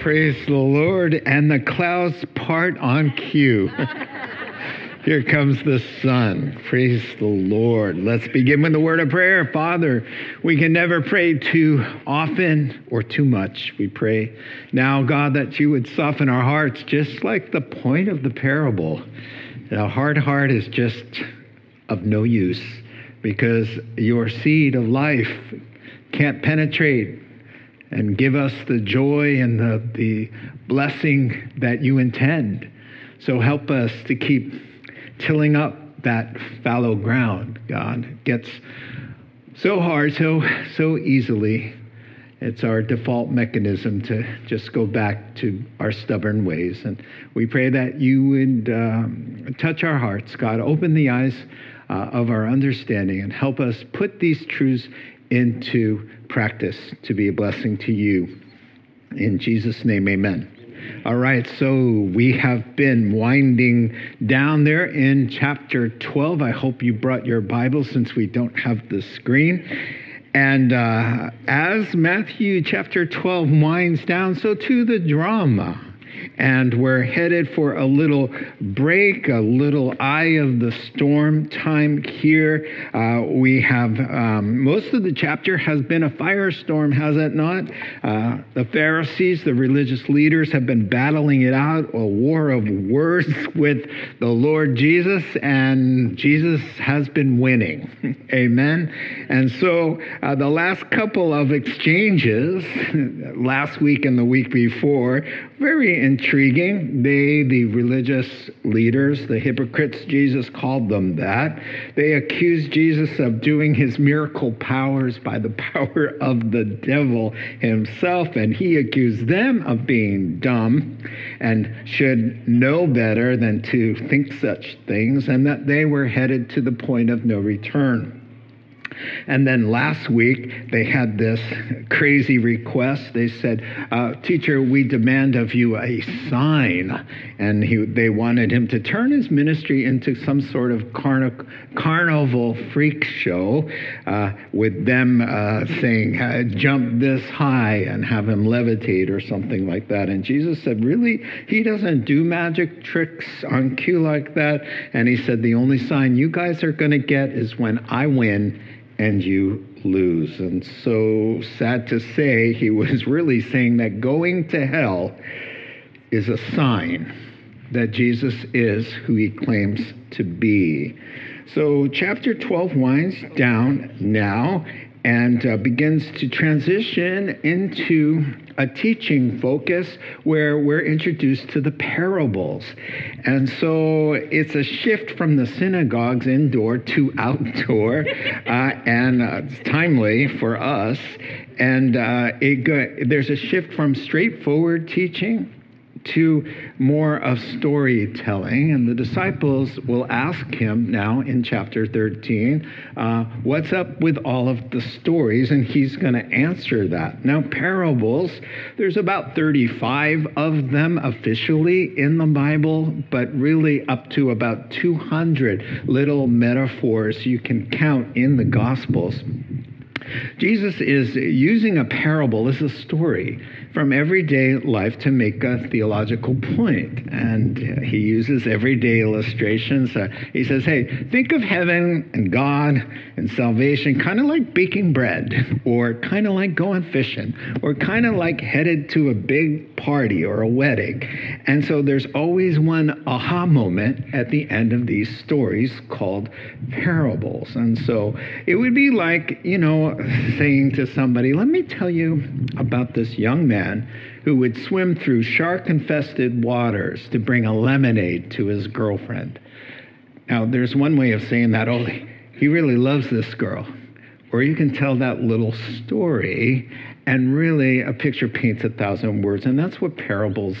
praise the Lord. And the clouds part on cue. Here comes the sun. Praise the Lord. Let's begin with the word of prayer. Father, we can never pray too often or too much. We pray now, God, that you would soften our hearts, just like the point of the parable. A hard heart is just of no use because your seed of life can't penetrate and give us the joy and the blessing that you intend. So help us to keep tilling up that fallow ground, God. It gets so hard so easily. It's our default mechanism to just go back to our stubborn ways. And we pray that you would touch our hearts, God. Open the eyes of our understanding and help us put these truths into practice to be a blessing to you. In Jesus' name, amen. All right, so we have been winding down there in chapter 12. I hope you brought your Bible since we don't have the screen. And as Matthew chapter 12 winds down, so too the drama. And we're headed for a little break, a little eye of the storm time here. We have most of the chapter has been a firestorm, has it not? The Pharisees, the religious leaders, have been battling it out, a war of words with the Lord Jesus, and Jesus has been winning. Amen. And so the last couple of exchanges, last week and the week before, very intriguing. The religious leaders, the hypocrites, Jesus called them that. They accused Jesus of doing his miracle powers by the power of the devil himself, and he accused them of being dumb and should know better than to think such things, and that they were headed to the point of no return. And then last week, they had this crazy request. They said, teacher, we demand of you a sign. And they wanted him to turn his ministry into some sort of carnival freak show with them saying, jump this high and have him levitate or something like that. And Jesus said, really? He doesn't do magic tricks on cue like that. And he said, the only sign you guys are going to get is when I win and you lose. And so sad to say, he was really saying that going to hell is a sign that Jesus is who he claims to be. So chapter 12 winds down now and begins to transition into a teaching focus where we're introduced to the parables. And so it's a shift from the synagogues indoor to outdoor, and it's timely for us. And there's a shift from straightforward teaching to more of storytelling. And the disciples will ask him now in chapter 13, what's up with all of the stories? And he's going to answer that. Now, parables, there's about 35 of them officially in the Bible, but really up to about 200 little metaphors you can count in the Gospels. Jesus is using a parable as a story from everyday life to make a theological point. And he uses everyday illustrations. He says, hey, think of heaven and God and salvation kind of like baking bread, or kind of like going fishing, or kind of like headed to a big party or a wedding. And so there's always one aha moment at the end of these stories called parables. And so it would be like, saying to somebody, let me tell you about this young man who would swim through shark-infested waters to bring a lemonade to his girlfriend. Now, there's one way of saying that, oh, he really loves this girl. Or you can tell that little story, and really a picture paints a thousand words, and that's what parables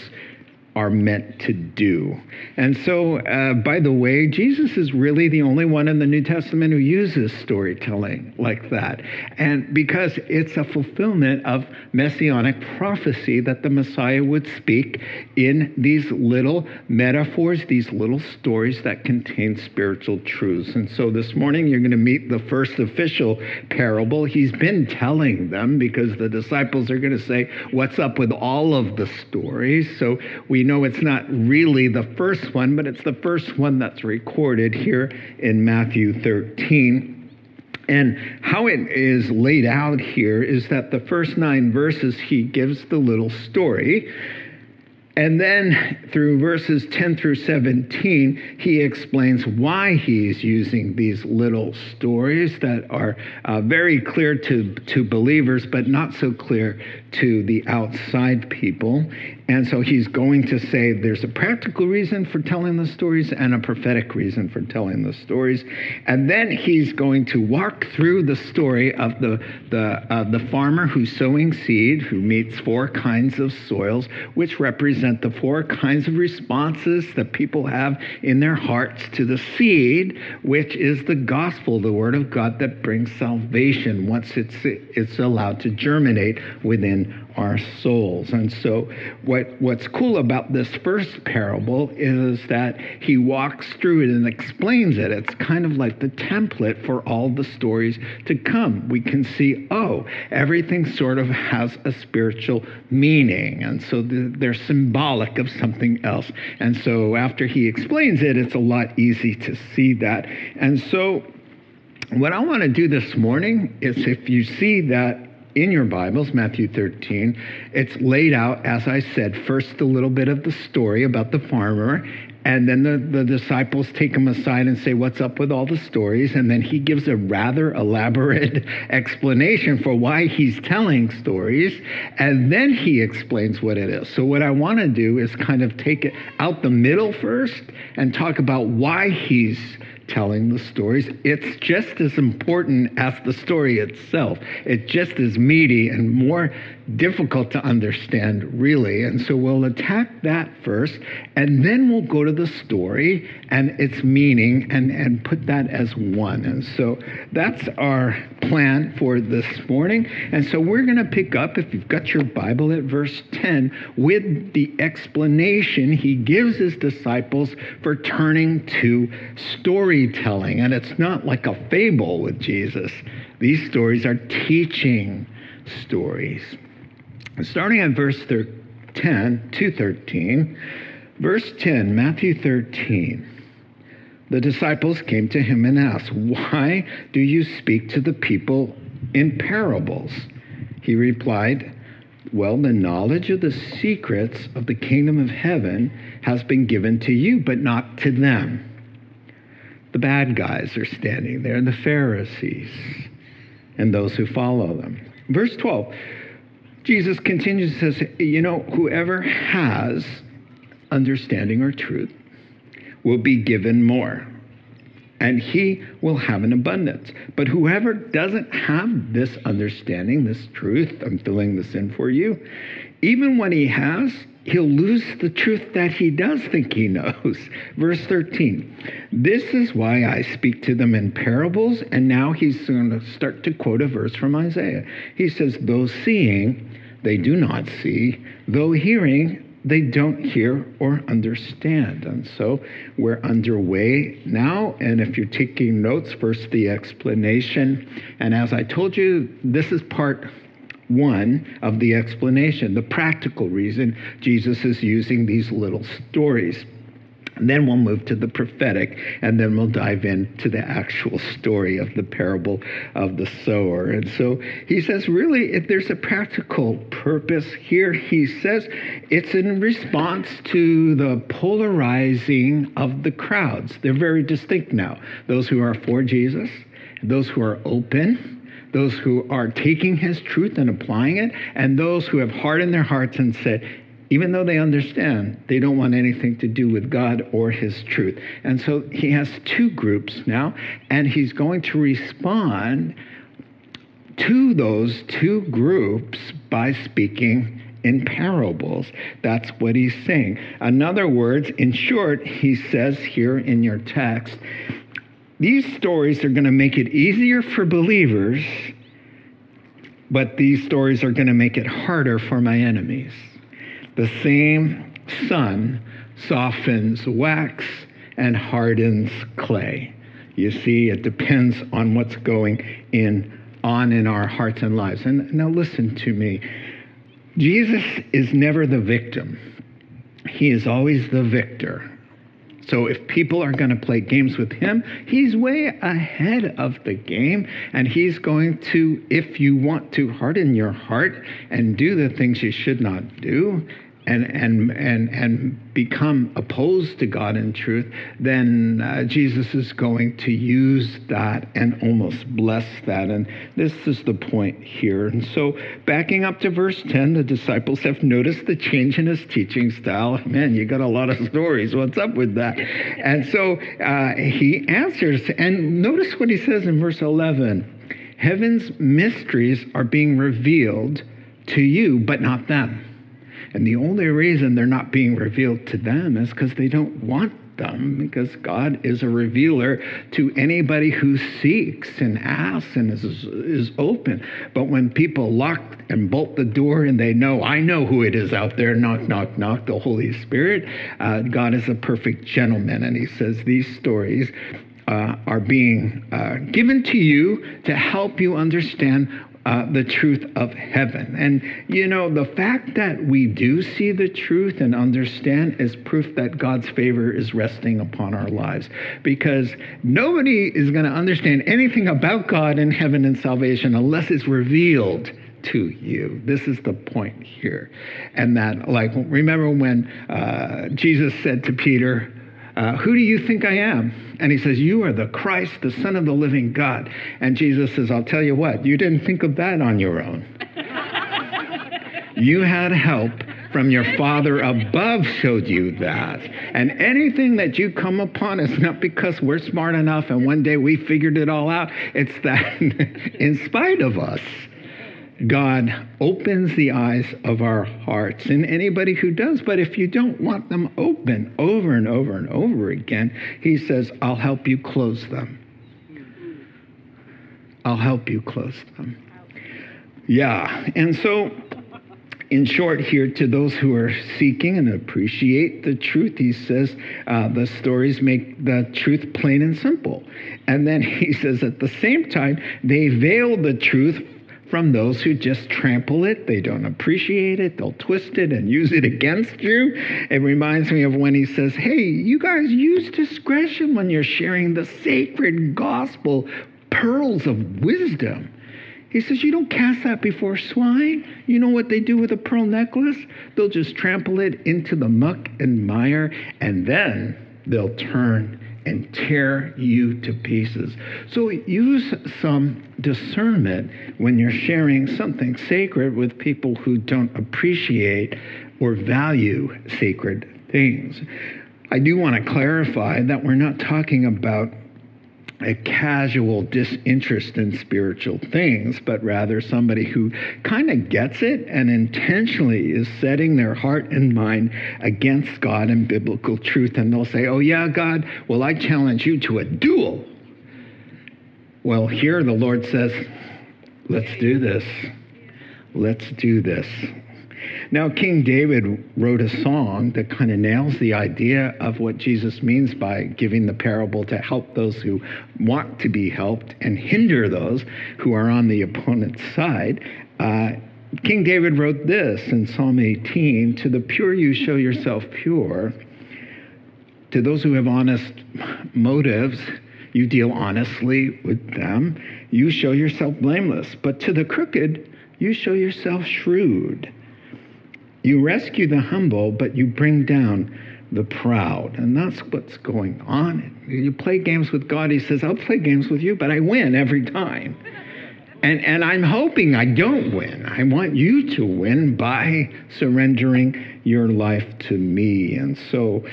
are meant to do. And so, by the way, Jesus is really the only one in the New Testament who uses storytelling like that. And because it's a fulfillment of messianic prophecy that the Messiah would speak in these little metaphors, these little stories that contain spiritual truths. And so this morning you're going to meet the first official parable. He's been telling them because the disciples are going to say, what's up with all of the stories? So we know it's not really the first one, but it's the first one that's recorded here in Matthew 13. And how it is laid out here is that the first 9 verses, he gives the little story. And then through verses 10 through 17, he explains why he's using these little stories that are very clear to believers, but not so clear to the outside people. And so he's going to say there's a practical reason for telling the stories and a prophetic reason for telling the stories. And then he's going to walk through the story of the farmer who's sowing seed, who meets 4 kinds of soils, which represent the 4 kinds of responses that people have in their hearts to the seed, which is the gospel, the word of God that brings salvation once it's allowed to germinate within our souls. And so what's cool about this first parable is that he walks through it and explains it. It's kind of like the template for all the stories to come. We can see, oh, everything sort of has a spiritual meaning. And so they're symbolic of something else. And so after he explains it, it's a lot easy to see that. And so what I want to do this morning is, if you see that in your Bibles, Matthew 13, it's laid out, as I said, first a little bit of the story about the farmer, and then the disciples take him aside and say, what's up with all the stories? And then he gives a rather elaborate explanation for why he's telling stories, and then he explains what it is. So what I want to do is kind of take it out the middle first and talk about why he's telling the stories. It's just as important as the story itself. It's just as meaty and more difficult to understand, really. And so we'll attack that first, and then we'll go to the story and its meaning and put that as one. And so that's our plan for this morning. And so we're going to pick up, if you've got your Bible, at verse 10 with the explanation he gives his disciples for turning to storytelling. And it's not like a fable with Jesus. These stories are teaching stories. Starting at verse 10 to 13, verse 10, Matthew 13, the disciples came to him and asked, "Why do you speak to the people in parables?" He replied, "Well, the knowledge of the secrets of the kingdom of heaven has been given to you, but not to them." The bad guys are standing there, the Pharisees and those who follow them. Verse 12, Jesus continues and says, whoever has understanding or truth will be given more, and he will have an abundance. But whoever doesn't have this understanding, this truth, I'm filling this in for you, even when he has, he'll lose the truth that he does think he knows. Verse 13, "This is why I speak to them in parables." And now he's going to start to quote a verse from Isaiah. He says, "Though seeing, they do not see. Though hearing, they don't hear or understand." And so we're underway now. And if you're taking notes, first the explanation. And as I told you, this is part one of the explanation, the practical reason Jesus is using these little stories. And then we'll move to the prophetic, and then we'll dive into the actual story of the parable of the sower. And so he says, really, if there's a practical purpose here, he says it's in response to the polarizing of the crowds. They're very distinct now. Those who are for Jesus, those who are open, those who are taking his truth and applying it, and those who have hardened their hearts and said, even though they understand, they don't want anything to do with God or his truth. And so he has 2 groups now, and he's going to respond to those 2 groups by speaking in parables. That's what he's saying. In other words, in short, he says here in your text, these stories are going to make it easier for believers, but these stories are going to make it harder for my enemies. The same sun softens wax and hardens clay. You see, it depends on what's going on in our hearts and lives. And now listen to me. Jesus is never the victim. He is always the victor. So if people are going to play games with him, he's way ahead of the game. And he's going to, if you want to, harden your heart and do the things you should not do, and become opposed to God in truth, then Jesus is going to use that and almost bless that. And this is the point here. And so backing up to verse 10, the disciples have noticed the change in his teaching style. Man, you got a lot of stories. What's up with that? And so he answers. And notice what he says in verse 11. Heaven's mysteries are being revealed to you, but not them. And the only reason they're not being revealed to them is because they don't want them, because God is a revealer to anybody who seeks and asks and is open. But when people lock and bolt the door and they know, I know who it is out there, knock, knock, knock, the Holy Spirit, God is a perfect gentleman. And he says these stories are being given to you to help you understand the truth of heaven. And, you know, the fact that we do see the truth and understand is proof that God's favor is resting upon our lives, because nobody is going to understand anything about God and heaven and salvation unless it's revealed to you. This is the point here. And that, like, remember when Jesus said to Peter, who do you think I am? And he says, you are the Christ, the Son of the living God. And Jesus says, I'll tell you what, you didn't think of that on your own. You had help from your Father above showed you that. And anything that you come upon is not because we're smart enough and one day we figured it all out. It's that in spite of us, God opens the eyes of our hearts, and anybody who does. But if you don't want them open over and over and over again, he says, I'll help you close them. I'll help you close them. Yeah. And so, in short here, to those who are seeking and appreciate the truth, he says the stories make the truth plain and simple. And then he says at the same time, they veil the truth from those who just trample it. They don't appreciate it. They'll twist it and use it against you. It reminds me of when he says, hey, you guys, use discretion when you're sharing the sacred gospel, pearls of wisdom. He says, you don't cast that before swine. You know what they do with a pearl necklace? They'll just trample it into the muck and mire, and then they'll turn and tear you to pieces. So use some discernment when you're sharing something sacred with people who don't appreciate or value sacred things. I do want to clarify that we're not talking about a casual disinterest in spiritual things, but rather somebody who kind of gets it and intentionally is setting their heart and mind against God and biblical truth. And they'll say, oh yeah, God, well, I challenge you to a duel. Well, here the Lord says, let's do this. Let's do this. Now, King David wrote a song that kind of nails the idea of what Jesus means by giving the parable to help those who want to be helped and hinder those who are on the opponent's side. King David wrote this in Psalm 18, to the pure you show yourself pure. To those who have honest motives, you deal honestly with them. You show yourself blameless. But to the crooked, you show yourself shrewd. You rescue the humble, but you bring down the proud. And that's what's going on. You play games with God. He says, I'll play games with you, but I win every time. And I'm hoping I don't win. I want you to win by surrendering your life to me. And so,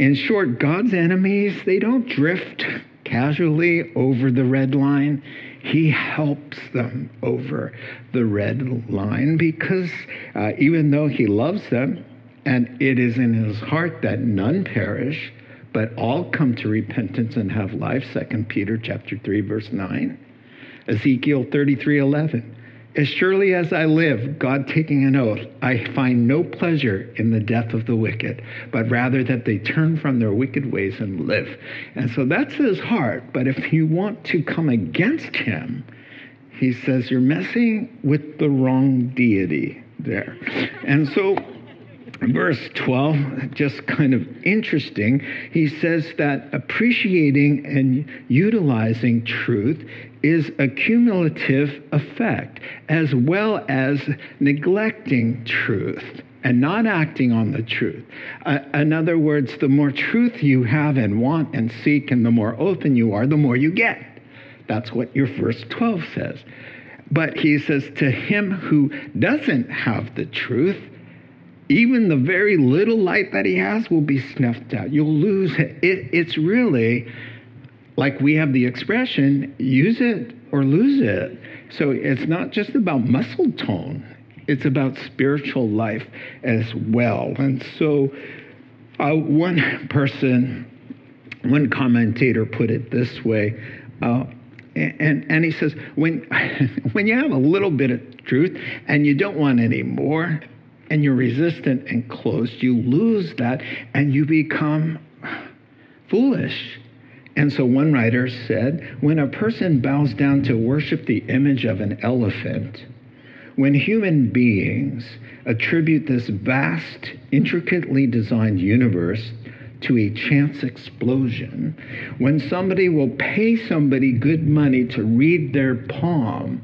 in short, God's enemies, they don't drift casually over the red line, he helps them over the red line because even though he loves them, and it is in his heart that none perish, but all come to repentance and have life, 2 Peter chapter 3, verse 9. Ezekiel 33:11. As surely as I live, God taking an oath, I find no pleasure in the death of the wicked, but rather that they turn from their wicked ways and live. And so that's his heart. But if you want to come against him, he says, you're messing with the wrong deity there. And so verse 12, just kind of interesting. He says that appreciating and utilizing truth is a cumulative effect, as well as neglecting truth and not acting on the truth. In other words, the more truth you have and want and seek, and the more open you are, the more you get. That's what your verse 12 says. But he says, to him who doesn't have the truth, even the very little light that he has will be snuffed out. You'll lose it. It's really like we have the expression, use it or lose it. So it's not just about muscle tone. It's about spiritual life as well. And so one commentator put it this way, and he says, when you have a little bit of truth and you don't want any more, and you're resistant and closed, you lose that and you become foolish. And so one writer said, when a person bows down to worship the image of an elephant, when human beings attribute this vast, intricately designed universe to a chance explosion, when somebody will pay somebody good money to read their palm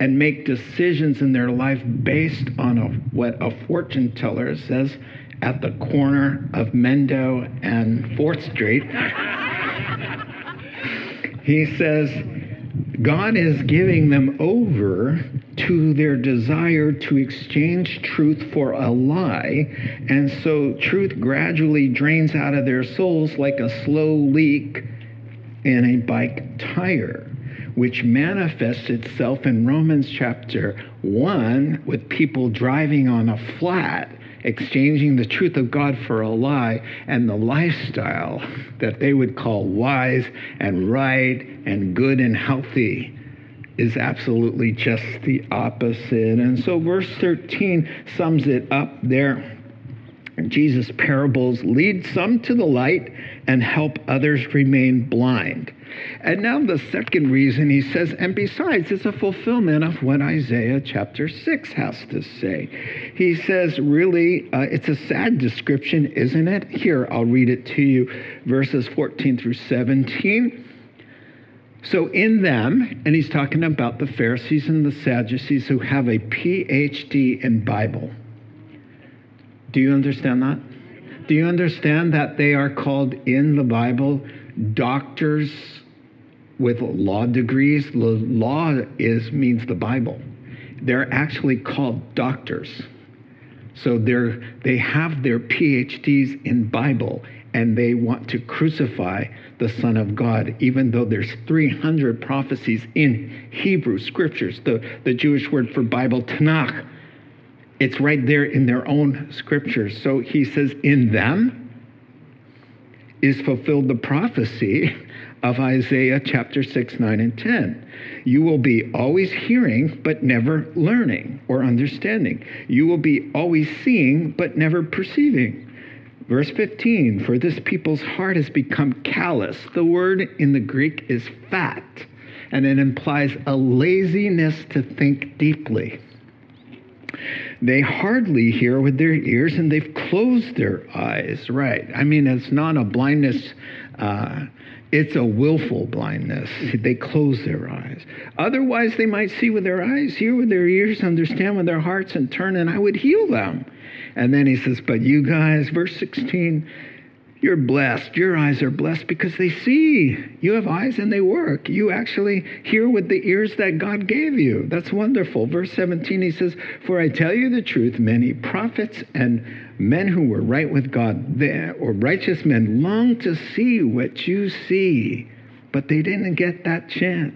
and make decisions in their life based on what a fortune teller says at the corner of Mendo and 4th Street. He says, God is giving them over to their desire to exchange truth for a lie. And so truth gradually drains out of their souls like a slow leak in a bike tire, which manifests itself in Romans chapter 1 with people driving on a flat, exchanging the truth of God for a lie, and the lifestyle that they would call wise and right and good and healthy is absolutely just the opposite. And so verse 13 sums it up there. Jesus' parables lead some to the light and help others remain blind. And now the second reason he says, and besides, it's a fulfillment of what Isaiah chapter 6 has to say. He says, really, it's a sad description, isn't it? Here, I'll read it to you, verses 14 through 17. So in them, and he's talking about the Pharisees and the Sadducees who have a PhD in Bible. Do you understand that? Do you understand that they are called in the Bible doctors with law degrees? The law means the Bible. They're actually called doctors. So they have their PhDs in Bible, and they want to crucify the Son of God, even though there's 300 prophecies in Hebrew scriptures, the Jewish word for Bible, Tanakh. It's right there in their own scriptures. So he says, in them is fulfilled the prophecy of Isaiah chapter 6, 9, and 10. You will be always hearing, but never learning or understanding. You will be always seeing, but never perceiving. Verse 15, for this people's heart has become callous. The word in the Greek is fat, and it implies a laziness to think deeply. They hardly hear with their ears, and they've closed their eyes, right? I mean, it's not a blindness, it's a willful blindness. They close their eyes. Otherwise, they might see with their eyes, hear with their ears, understand with their hearts, and turn, and I would heal them. And then he says, but you guys, verse 16, you're blessed. Your eyes are blessed because they see. You have eyes and they work. You actually hear with the ears that God gave you. That's wonderful. Verse 17, he says, for I tell you the truth, many prophets and men who were right with God, or righteous men, long to see what you see. but they didn't get that chance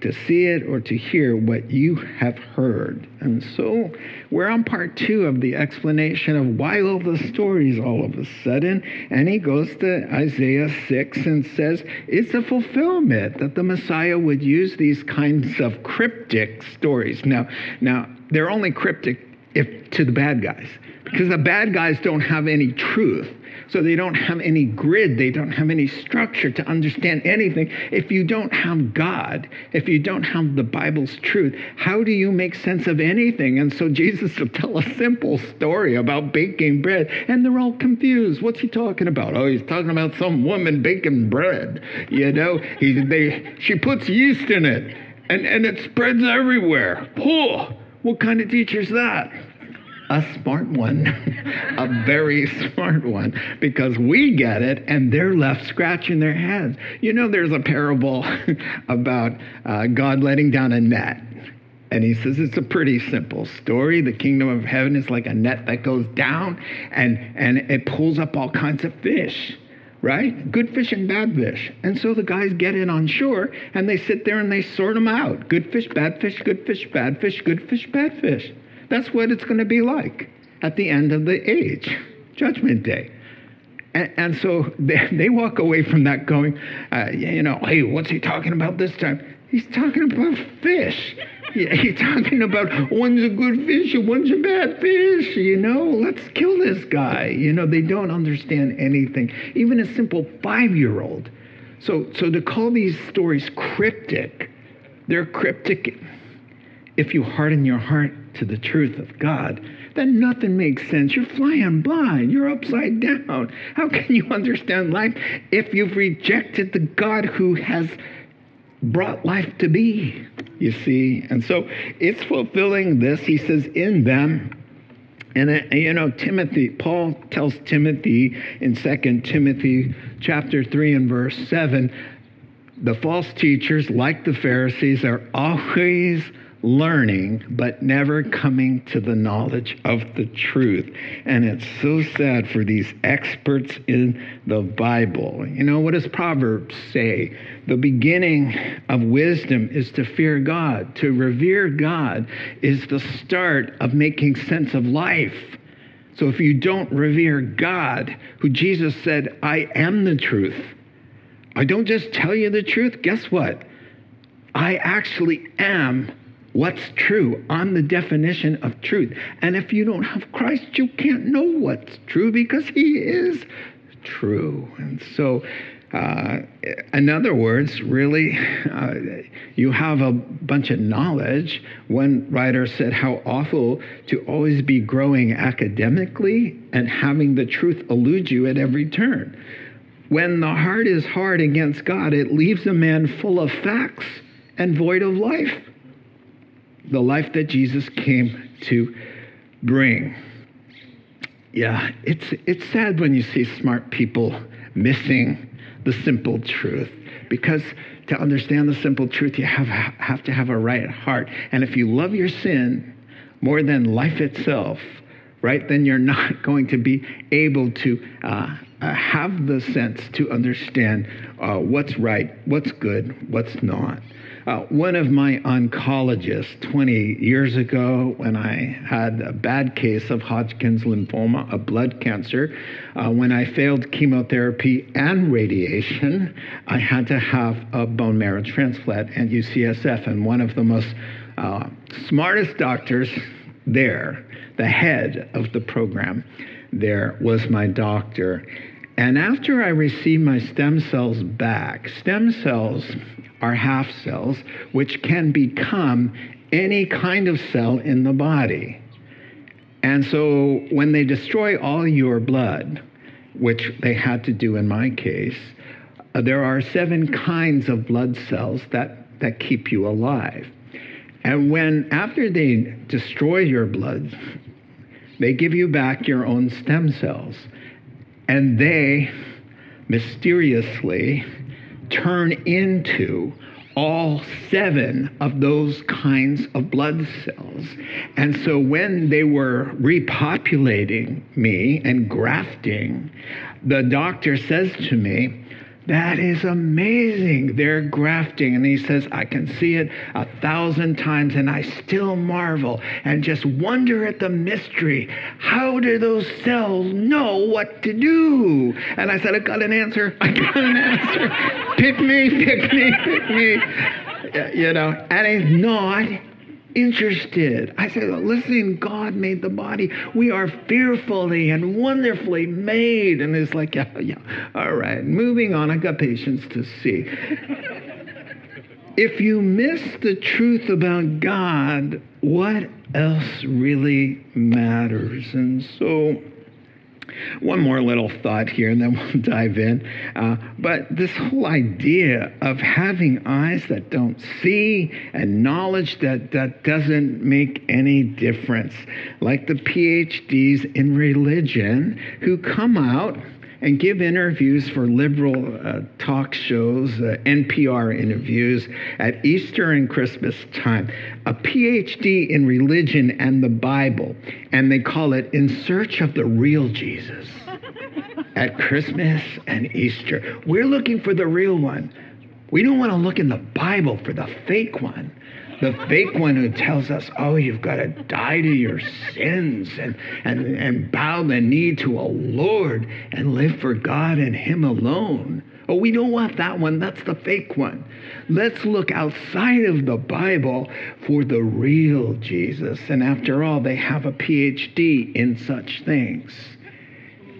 to see it or to hear what you have heard. And so we're on part two of the explanation of why all the stories all of a sudden. And he goes to Isaiah 6 and says, it's a fulfillment that the Messiah would use these kinds of cryptic stories. Now they're only cryptic if to the bad guys, because the bad guys don't have any truth. So they don't have any grid. They don't have any structure to understand anything. If you don't have God, if you don't have the Bible's truth, how do you make sense of anything? And so Jesus will tell a simple story about baking bread, and they're all confused. What's he talking about? Oh, he's talking about some woman baking bread. You know, she puts yeast in it, and it spreads everywhere. Oh, what kind of teacher's that? A smart one, a very smart one, because we get it and they're left scratching their heads. You know, there's a parable about God letting down a net. And he says, it's a pretty simple story. The kingdom of heaven is like a net that goes down and it pulls up all kinds of fish, right? Good fish and bad fish. And so the guys get in on shore and they sit there and they sort them out. Good fish, bad fish, good fish, bad fish, good fish, bad fish. That's what it's going to be like at the end of the age, Judgment Day. And so they walk away from that going, hey, what's he talking about this time? He's talking about fish. He's talking about one's a good fish and one's a bad fish, let's kill this guy. They don't understand anything, even a simple 5-year-old. So to call these stories cryptic, they're cryptic. If you harden your heart to the truth of God, then nothing makes sense. You're flying blind. You're upside down. How can you understand life if you've rejected the God who has brought life to be, you see? And so it's fulfilling this. He says, in them. And, Paul tells Timothy in 2 Timothy chapter 3 and verse 7, the false teachers, like the Pharisees, are always learning, but never coming to the knowledge of the truth. And it's so sad for these experts in the Bible. What does Proverbs say? The beginning of wisdom is to fear God. To revere God is the start of making sense of life. So if you don't revere God, who Jesus said, I am the truth. I don't just tell you the truth. Guess what? I actually am what's true. I'm the definition of truth. And if you don't have Christ, you can't know what's true, because he is true. And so, in other words, really, you have a bunch of knowledge. One writer said how awful to always be growing academically and having the truth elude you at every turn. When the heart is hard against God, it leaves a man full of facts and void of life. The life that Jesus came to bring. Yeah, it's sad when you see smart people missing the simple truth, because to understand the simple truth, you have to have a right heart. And if you love your sin more than life itself, right, then you're not going to be able to have the sense to understand what's right, what's good, what's not. One of my oncologists 20 years ago, when I had a bad case of Hodgkin's lymphoma, a blood cancer, when I failed chemotherapy and radiation, I had to have a bone marrow transplant at UCSF. And one of the most smartest doctors there, the head of the program there, was my doctor. And after I received my stem cells back, stem cells are half cells, which can become any kind of cell in the body. And so when they destroy all your blood, which they had to do in my case, there are 7 kinds of blood cells that keep you alive. And when, after they destroy your blood, they give you back your own stem cells. And they mysteriously turn into all 7 of those kinds of blood cells. And so when they were repopulating me and grafting, the doctor says to me, That is amazing. They're grafting. And he says, I can see it 1,000 times and I still marvel and just wonder at the mystery. How do those cells know what to do? And I said, I got an answer. Pick me. You know, and he's not interested. I said, well, listen, God made the body. We are fearfully and wonderfully made. And it's like, yeah, all right, moving on. I got patience to see. If you miss the truth about God, what else really matters? And so one more little thought here, and then we'll dive in. But this whole idea of having eyes that don't see and knowledge that doesn't make any difference. Like the PhDs in religion who come out and give interviews for liberal talk shows, NPR interviews at Easter and Christmas time. A PhD in religion and the Bible, and they call it In Search of the Real Jesus at Christmas and Easter. We're looking for the real one. We don't want to look in the Bible for the fake one. The fake one who tells us, oh, you've got to die to your sins and bow the knee to a Lord and live for God and Him alone. Oh, we don't want that one. That's the fake one. Let's look outside of the Bible for the real Jesus. And after all, they have a PhD in such things.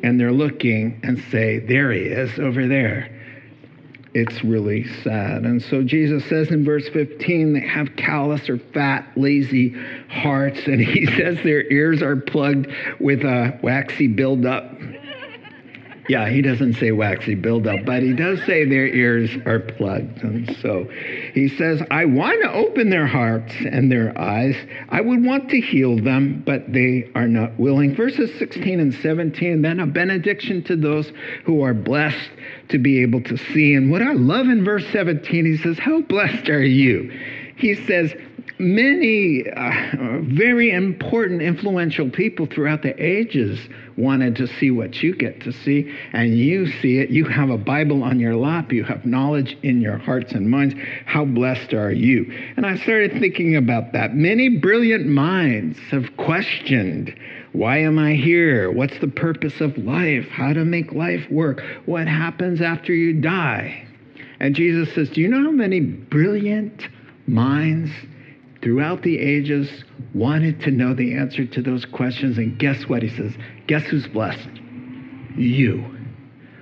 And they're looking and say, there He is over there. It's really sad. And so Jesus says in verse 15, they have callous or fat, lazy hearts. And he says their ears are plugged with a waxy buildup. Yeah, he doesn't say waxy buildup, but he does say their ears are plugged. And so he says, I want to open their hearts and their eyes. I would want to heal them, but they are not willing. Verses 16 and 17, then a benediction to those who are blessed to be able to see. And what I love in verse 17, he says, how blessed are you? He says, many very important, influential people throughout the ages wanted to see what you get to see, and you see it. You have a Bible on your lap. You have knowledge in your hearts and minds. How blessed are you? And I started thinking about that. Many brilliant minds have questioned, why am I here? What's the purpose of life? How to make life work? What happens after you die? And Jesus says, do you know how many brilliant minds throughout the ages wanted to know the answer to those questions? And guess what? He says, guess who's blessed? You.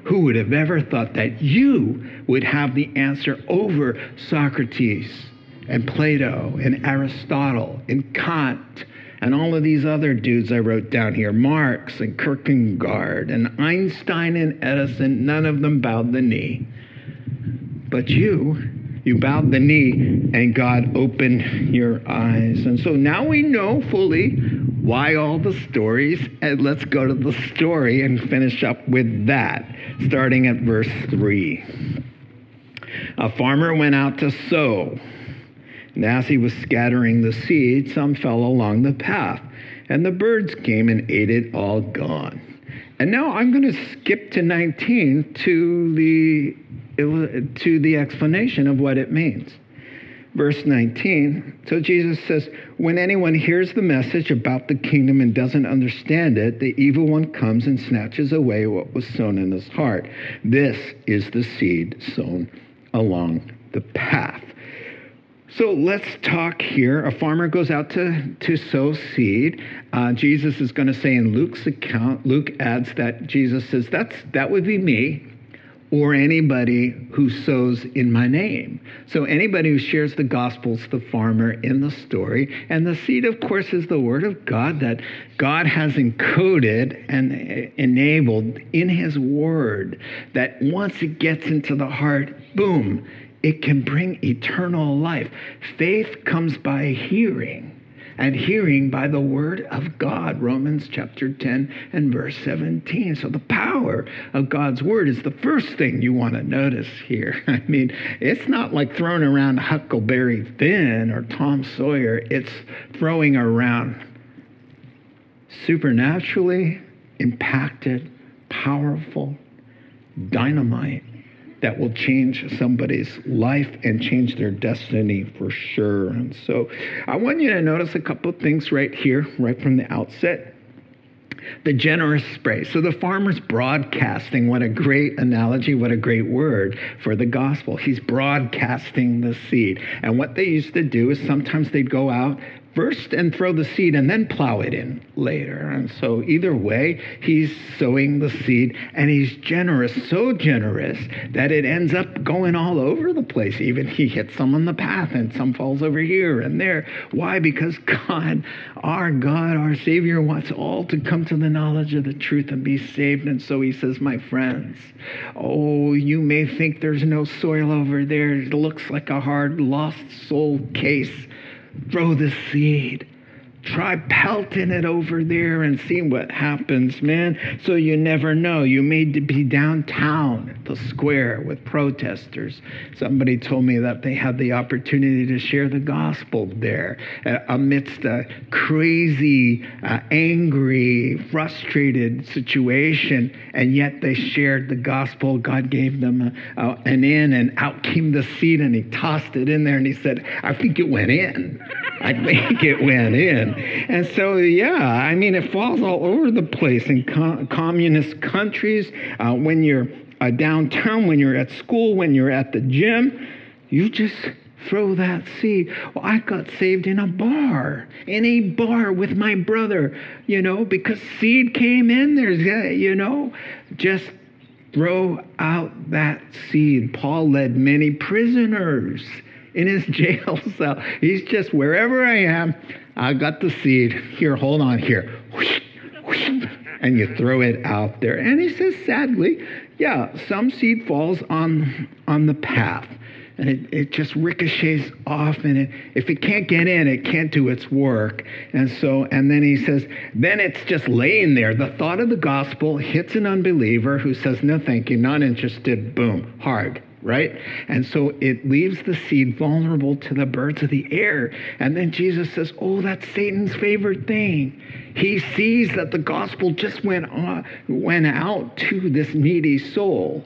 Who would have ever thought that you would have the answer over Socrates and Plato and Aristotle and Kant and all of these other dudes I wrote down here, Marx and Kierkegaard and Einstein and Edison? None of them bowed the knee. But you bowed the knee, and God opened your eyes. And so now we know fully why all the stories, and let's go to the story and finish up with that, starting at verse 3. A farmer went out to sow, and as he was scattering the seed, some fell along the path, and the birds came and ate it all gone. And now I'm going to skip to 19 to the explanation of what it means. Verse 19, so Jesus says, when anyone hears the message about the kingdom and doesn't understand it, the evil one comes and snatches away what was sown in his heart. This is the seed sown along the path. So let's talk here. A farmer goes out to sow seed. Jesus is going to say in Luke's account, Luke adds that Jesus says, that would be me, or anybody who sows in my name. So anybody who shares the gospel's the farmer in the story. And the seed, of course, is the word of God that God has encoded and enabled in his word, that once it gets into the heart, boom, it can bring eternal life. Faith comes by hearing, and hearing by the word of God, Romans chapter 10 and verse 17. So the power of God's word is the first thing you want to notice here. I mean, it's not like throwing around Huckleberry Finn or Tom Sawyer. It's throwing around supernaturally impacted, powerful dynamite that will change somebody's life and change their destiny for sure. And so I want you to notice a couple of things right here, right from the outset. The generous spray. So the farmer's broadcasting. What a great analogy. What a great word for the gospel. He's broadcasting the seed. And what they used to do is sometimes they'd go out first and throw the seed and then plow it in later. And so either way, he's sowing the seed, and he's generous, so generous that it ends up going all over the place. Even he hits some on the path and some falls over here and there. Why? Because God, our Savior, wants all to come to the knowledge of the truth and be saved. And so he says, my friends, oh, you may think there's no soil over there. It looks like a hard lost soul case. Throw the seed. Try pelting it over there and see what happens, man. So you never know. You may be downtown at the square with protesters. Somebody told me that they had the opportunity to share the gospel there amidst a crazy, angry, frustrated situation, and yet they shared the gospel. God gave them an in, and out came the seed, and he tossed it in there, and he said, I think it went in. I think it went in. And so, yeah, I mean, it falls all over the place in communist countries, when you're downtown, when you're at school, when you're at the gym, you just throw that seed. Well, I got saved in a bar with my brother, because seed came in there, just throw out that seed. Paul led many prisoners in his jail cell. He's just, wherever I am, I got the seed. Here, hold on here. And you throw it out there. And he says, sadly, yeah, some seed falls on the path. And it just ricochets off. And if it can't get in, it can't do its work. And then he says, then it's just laying there. The thought of the gospel hits an unbeliever who says, no, thank you, not interested, boom, hard. Right? And so it leaves the seed vulnerable to the birds of the air. And then Jesus says, oh, that's Satan's favorite thing. He sees that the gospel just went out to this needy soul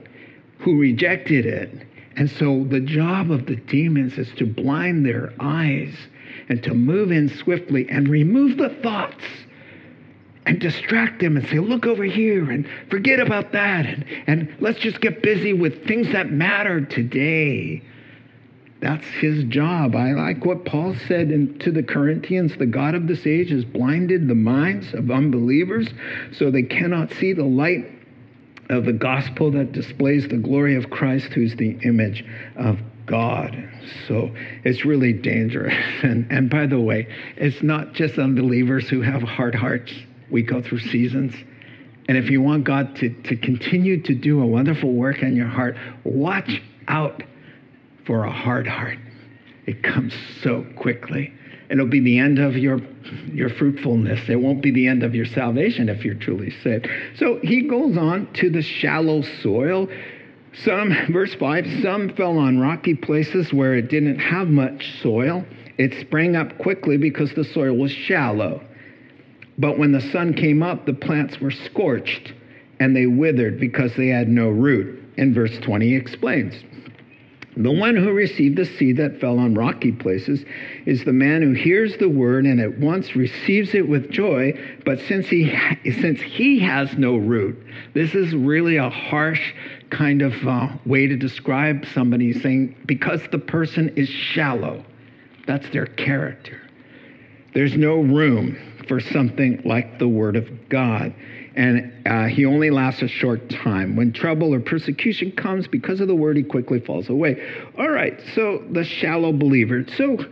who rejected it. And so the job of the demons is to blind their eyes and to move in swiftly and remove the thoughts and distract them and say, look over here and forget about that. And let's just get busy with things that matter today. That's his job. I like what Paul said to the Corinthians, the God of this age has blinded the minds of unbelievers so they cannot see the light of the gospel that displays the glory of Christ, who's the image of God. So it's really dangerous. And by the way, it's not just unbelievers who have hard hearts. We go through seasons. And if you want God to continue to do a wonderful work in your heart, watch out for a hard heart. It comes so quickly. It'll be the end of your fruitfulness. It won't be the end of your salvation if you're truly saved. So he goes on to the shallow soil. Verse 5, some fell on rocky places where it didn't have much soil. It sprang up quickly because the soil was shallow. But when the sun came up, the plants were scorched and they withered because they had no root. And verse 20 explains, the one who received the seed that fell on rocky places is the man who hears the word and at once receives it with joy. But since he has no root, this is really a harsh kind of way to describe somebody, saying because the person is shallow, that's their character. There's no room for something like the word of God. And he only lasts a short time. When trouble or persecution comes because of the word, he quickly falls away. All right, so the shallow believer. So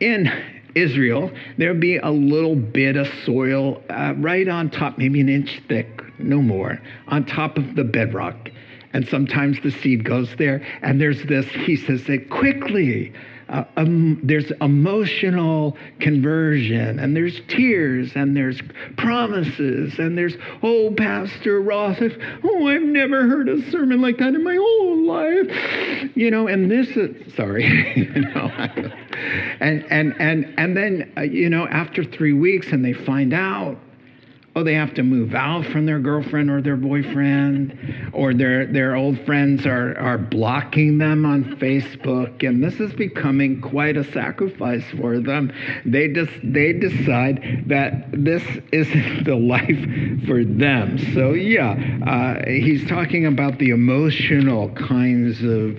in Israel, there'd be a little bit of soil right on top, maybe an inch thick, no more, on top of the bedrock. And sometimes the seed goes there. And there's this, he says that quickly, there's emotional conversion, and there's tears, and there's promises, and there's, oh, Pastor Ross, I've never heard a sermon like that in my whole life, and this is, sorry, and then, after 3 weeks, and they find out, Oh, they have to move out from their girlfriend or their boyfriend, or their old friends are blocking them on Facebook, and this is becoming quite a sacrifice for them. They decide that this isn't the life for them. So yeah, he's talking about the emotional kinds of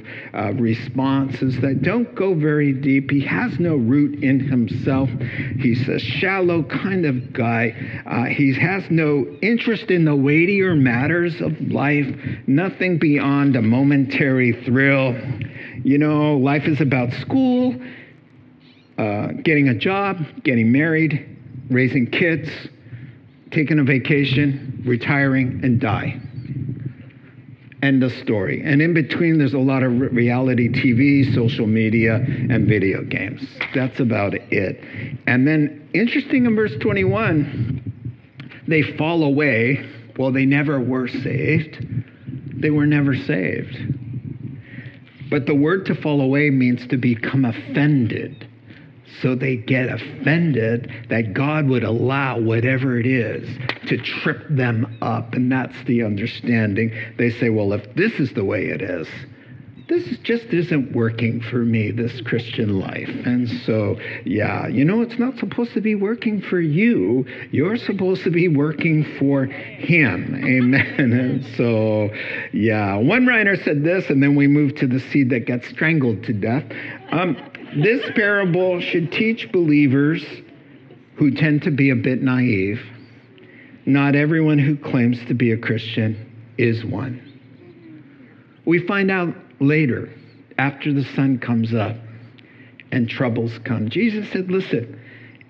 responses that don't go very deep. He has no root in himself. He's a shallow kind of guy. He has no interest in the weightier matters of life, nothing beyond a momentary thrill. You know, life is about school, getting a job, getting married, raising kids, taking a vacation, retiring, and die. End of story. And in between, there's a lot of reality TV, social media, and video games. That's about it. And then, interesting in verse 21, they fall away. Well, they never were saved. They were never saved. But the word to fall away means to become offended. So they get offended that God would allow whatever it is to trip them up. And that's the understanding. They say, well, if this is the way it is, this just isn't working for me, this Christian life. And so, yeah, you know, it's not supposed to be working for you. You're supposed to be working for Him. Amen. And so, yeah, one writer said this, and then we move to the seed that got strangled to death. This parable should teach believers who tend to be a bit naive. Not everyone who claims to be a Christian is one. We find out later, after the sun comes up and troubles come. Jesus said, listen,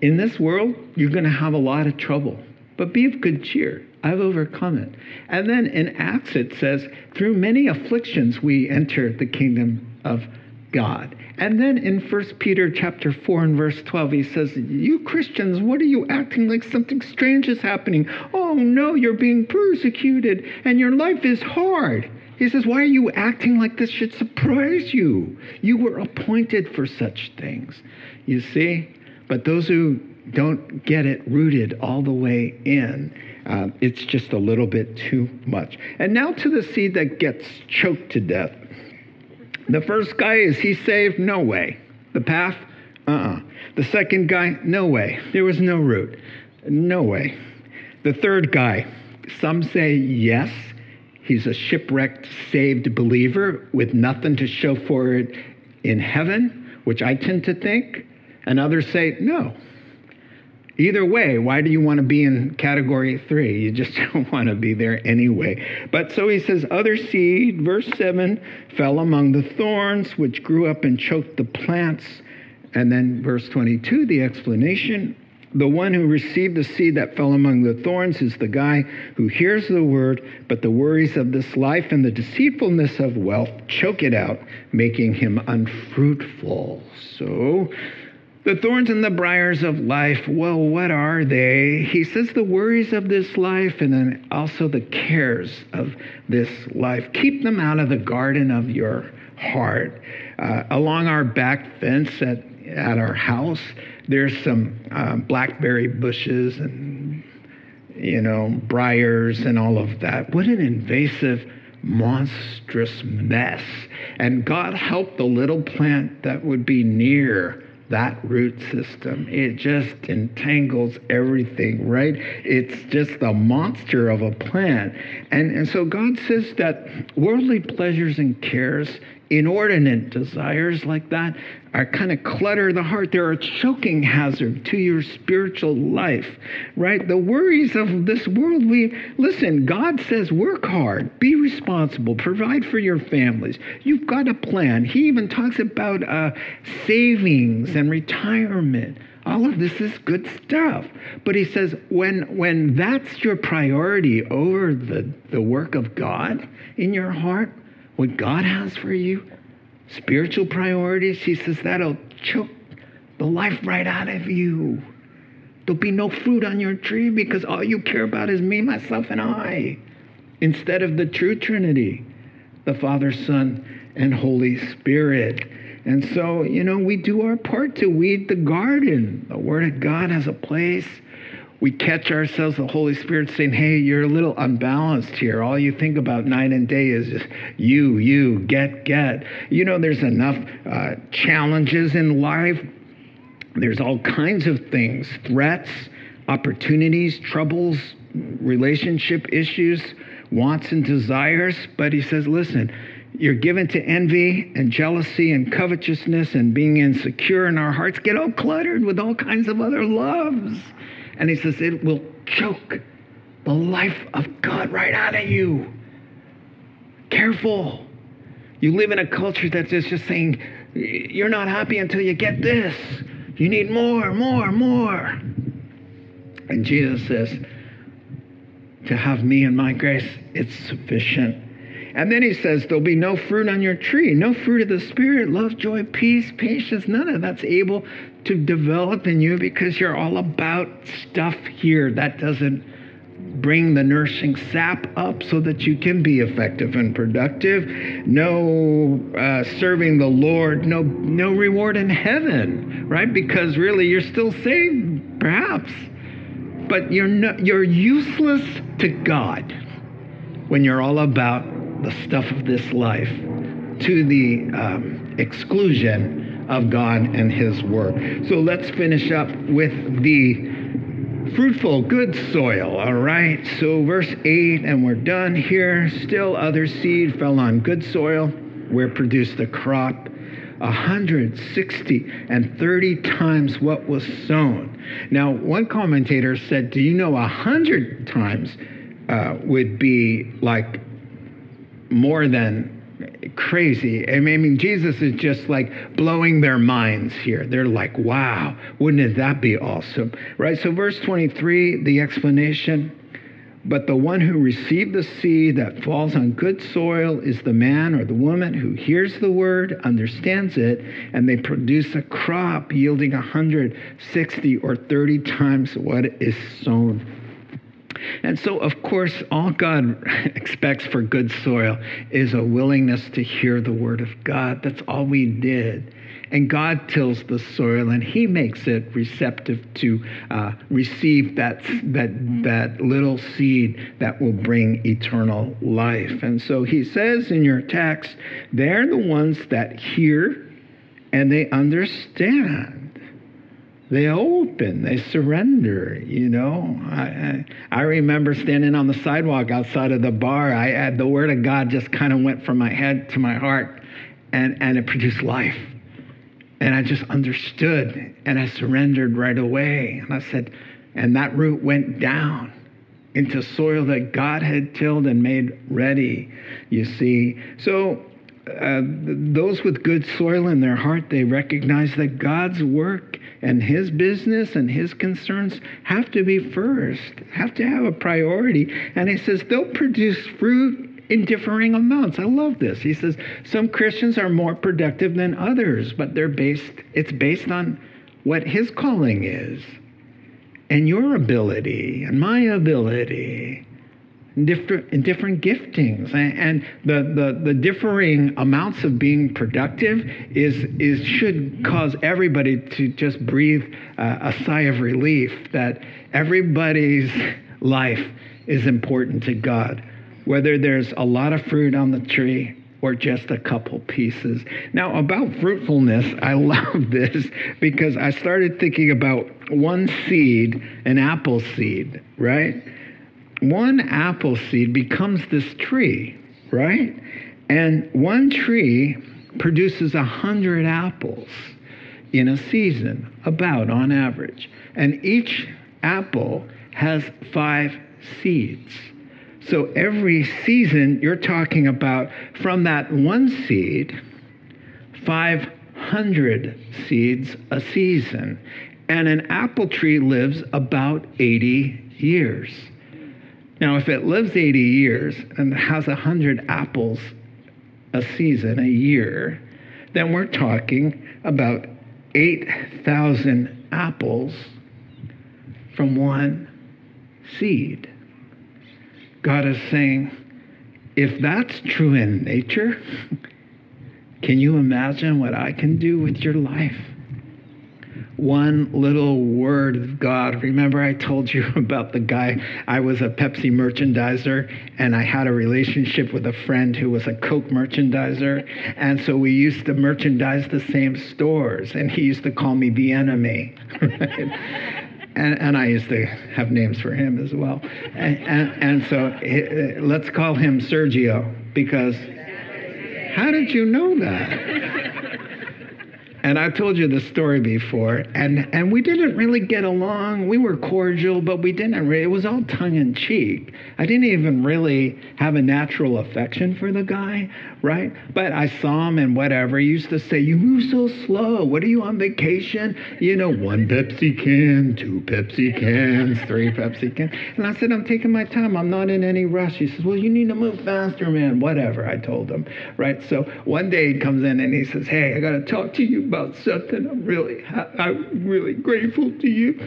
in this world, you're going to have a lot of trouble, but be of good cheer. I've overcome it. And then in Acts, it says, through many afflictions, we enter the kingdom of God. And then in 1 Peter chapter 4 and verse 12, he says, you Christians, what are you acting like something strange is happening? Oh no, you're being persecuted and your life is hard. He says, why are you acting like this should surprise you? You were appointed for such things. You see? But those who don't get it rooted all the way in, it's just a little bit too much. And now to the seed that gets choked to death. The first guy, is he saved? No way. The path? Uh-uh. The second guy? No way. There was no root. No way. The third guy, some say yes. He's a shipwrecked, saved believer with nothing to show for it in heaven, which I tend to think. And others say no. Either way, why do you want to be in category 3? You just don't want to be there anyway. But so he says, other seed, verse 7, fell among the thorns, which grew up and choked the plants. And then verse 22, the explanation. The one who received the seed that fell among the thorns is the guy who hears the word, but the worries of this life and the deceitfulness of wealth choke it out, making him unfruitful. So the thorns and the briars of life, well, what are they? He says the worries of this life and then also the cares of this life. Keep them out of the garden of your heart. Along our back fence at our house, there's some blackberry bushes and, you know, briars and all of that. What an invasive, monstrous mess. And God help the little plant that would be near that root system. It just entangles everything, right? It's just a monster of a plant. And so God says that worldly pleasures and cares, inordinate desires like that, are kind of clutter the heart. They're a choking hazard to your spiritual life, right? The worries of this world, listen, God says work hard, be responsible, provide for your families. You've got a plan. He even talks about savings and retirement. All of this is good stuff. But he says when that's your priority over the work of God in your heart, what God has for you, spiritual priorities, he says that'll choke the life right out of you. There'll be no fruit on your tree because all you care about is me, myself, and I, instead of the true Trinity, the Father, Son, and Holy Spirit. And so, you know, we do our part to weed the garden. The Word of God has a place. we catch ourselves, the Holy Spirit saying, hey, you're a little unbalanced here. All you think about night and day is just you, get. You know, there's enough challenges in life. There's all kinds of things, threats, opportunities, troubles, relationship issues, wants and desires. But he says, listen, you're given to envy and jealousy and covetousness and being insecure, and our hearts get all cluttered with all kinds of other loves. And he says, it will choke the life of God right out of you. Careful. You live in a culture that's just saying, you're not happy until you get this. You need more, more, more. And Jesus says, to have me and my grace, it's sufficient. And then he says, there'll be no fruit on your tree, no fruit of the Spirit, love, joy, peace, patience, none of that's able to develop in you, because you're all about stuff here. That doesn't bring the nourishing sap up so that you can be effective and productive. No serving the Lord, no reward in heaven, right? Because really you're still saved, perhaps, but you're useless to God when you're all about the stuff of this life, to the exclusion of God and his work. So let's finish up with the fruitful, good soil. All right. So verse 8, and we're done here. Still other seed fell on good soil, where produced a crop 160 and 30 times what was sown. Now, one commentator said, do you know 100 times would be like more than crazy. I mean, Jesus is just like blowing their minds here. They're like, wow, wouldn't that be awesome? Right? So verse 23, the explanation, but the one who received the seed that falls on good soil is the man or the woman who hears the word, understands it, and they produce a crop yielding 160 or 30 times what is sown. And so, of course, all God expects for good soil is a willingness to hear the word of God. That's all we did. And God tills the soil, and he makes it receptive to receive that little seed that will bring eternal life. And so he says in your text, they're the ones that hear and they understand. They open, they surrender, you know. I remember standing on the sidewalk outside of the bar. I had the word of God just kind of went from my head to my heart, and it produced life. And I just understood, and I surrendered right away. And I said, and that root went down into soil that God had tilled and made ready, you see. So those with good soil in their heart, they recognize that God's work and his business and his concerns have to be first, have to have a priority. And he says they'll produce fruit in differing amounts. I love this. He says some Christians are more productive than others, but it's based on what his calling is and your ability and my ability. Different giftings, and the differing amounts of being productive is should cause everybody to just breathe a sigh of relief that everybody's life is important to God, whether there's a lot of fruit on the tree or just a couple pieces. Now, about fruitfulness, I love this because I started thinking about one seed, an apple seed, right? One apple seed becomes this tree, right? And one tree produces 100 apples in a season, about on average. And each apple has 5 seeds. So every season, you're talking about from that one seed, 500 seeds a season. And an apple tree lives about 80 years. Now, if it lives 80 years and has 100 apples a season, a year, then we're talking about 8,000 apples from one seed. God is saying, if that's true in nature, can you imagine what I can do with your life? one little word of God. Remember I told you about the guy, I was a Pepsi merchandiser, and I had a relationship with a friend who was a Coke merchandiser, and so we used to merchandise the same stores, and he used to call me the enemy, right? And I used to have names for him as well. And so let's call him Sergio, because how did you know that? And I've told you the story before, and we didn't really get along. We were cordial, but we didn't really. It was all tongue-in-cheek. I didn't even really have a natural affection for the guy, right? But I saw him and whatever. He used to say, you move so slow. What are you, on vacation? You know, one Pepsi can, two Pepsi cans, three Pepsi cans. And I said, I'm taking my time. I'm not in any rush. He says, well, you need to move faster, man. Whatever, I told him, right? So one day he comes in and he says, hey, I got to talk to you about something. I'm really grateful to you.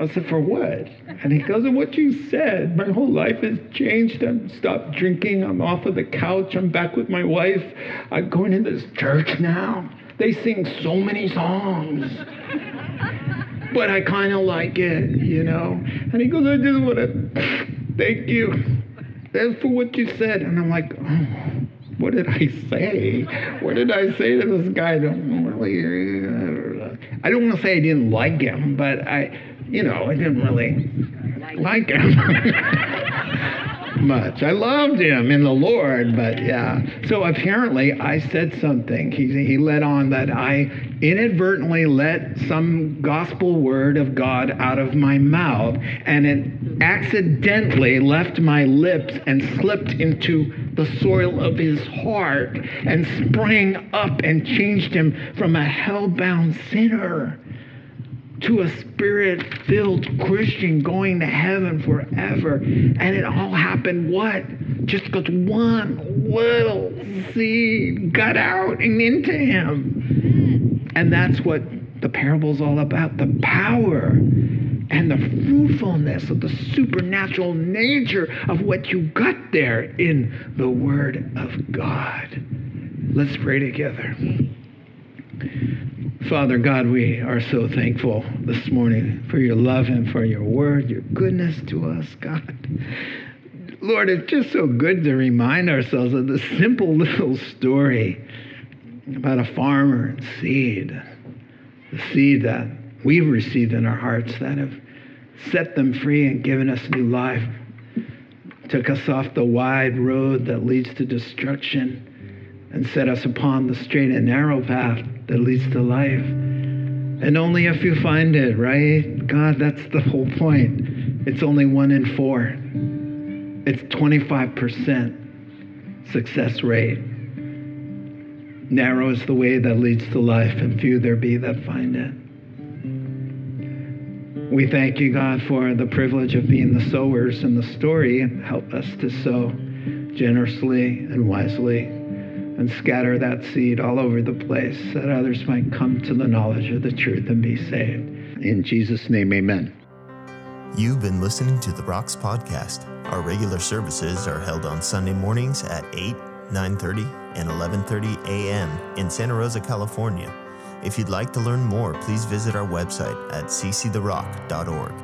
I said, for what? And he goes, and what you said, my whole life has changed. I've stopped drinking. I'm off of the couch. I'm back with my wife. I'm going to this church now. They sing so many songs. But I kind of like it, you know. And he goes, I just want to thank you for what you said. And I'm like, oh, what did I say? What did I say to this guy? I don't want to say I didn't like him, but I didn't really like him much. I loved him in the Lord, but yeah. So apparently I said something. He led on that I inadvertently let some gospel word of God out of my mouth, and it accidentally left my lips and slipped into the soil of his heart and sprang up and changed him from a hell-bound sinner to a spirit-filled Christian going to heaven forever. And it all happened, what? Just because one little seed got out and into him. And that's what the parable's all about, the power and the fruitfulness of the supernatural nature of what you got there in the Word of God. Let's pray together. Father God, we are so thankful this morning for your love and for your word, your goodness to us, God. Lord, it's just so good to remind ourselves of this simple little story about a farmer and seed, the seed that we've received in our hearts that have set them free and given us new life, took us off the wide road that leads to destruction and set us upon the straight and narrow path that leads to life. And only if you find it, right? God, that's the whole point. It's only 1 in 4. It's 25% success rate. Narrow is the way that leads to life, and few there be that find it. We thank you, God, for the privilege of being the sowers in the story, and help us to sow generously and wisely and scatter that seed all over the place that others might come to the knowledge of the truth and be saved. In Jesus' name, amen. You've been listening to the Rocks Podcast. Our regular services are held on Sunday mornings at 8, 9:30, and 11:30 a.m. in Santa Rosa, California. If you'd like to learn more, please visit our website at cctherock.org.